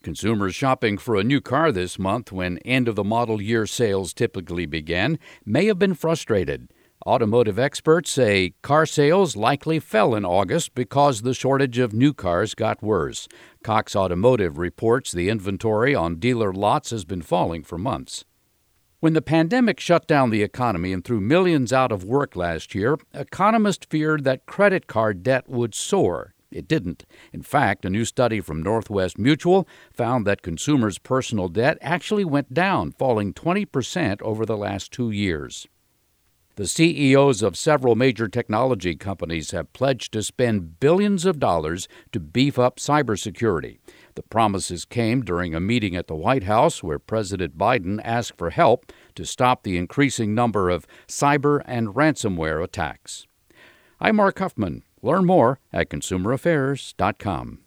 Consumers shopping for a new car this month, when end-of-the-model year sales typically begin, may have been frustrated. Automotive experts say car sales likely fell in August because the shortage of new cars got worse. Cox Automotive reports the inventory on dealer lots has been falling for months. When the pandemic shut down the economy and threw millions out of work last year, economists feared that credit card debt would soar. It didn't. In fact, a new study from Northwest Mutual found that consumers' personal debt actually went down, falling 20% over the last 2 years. The CEOs of several major technology companies have pledged to spend billions of dollars to beef up cybersecurity. The promises came during a meeting at the White House where President Biden asked for help to stop the increasing number of cyber and ransomware attacks. I'm Mark Huffman. Learn more at ConsumerAffairs.com.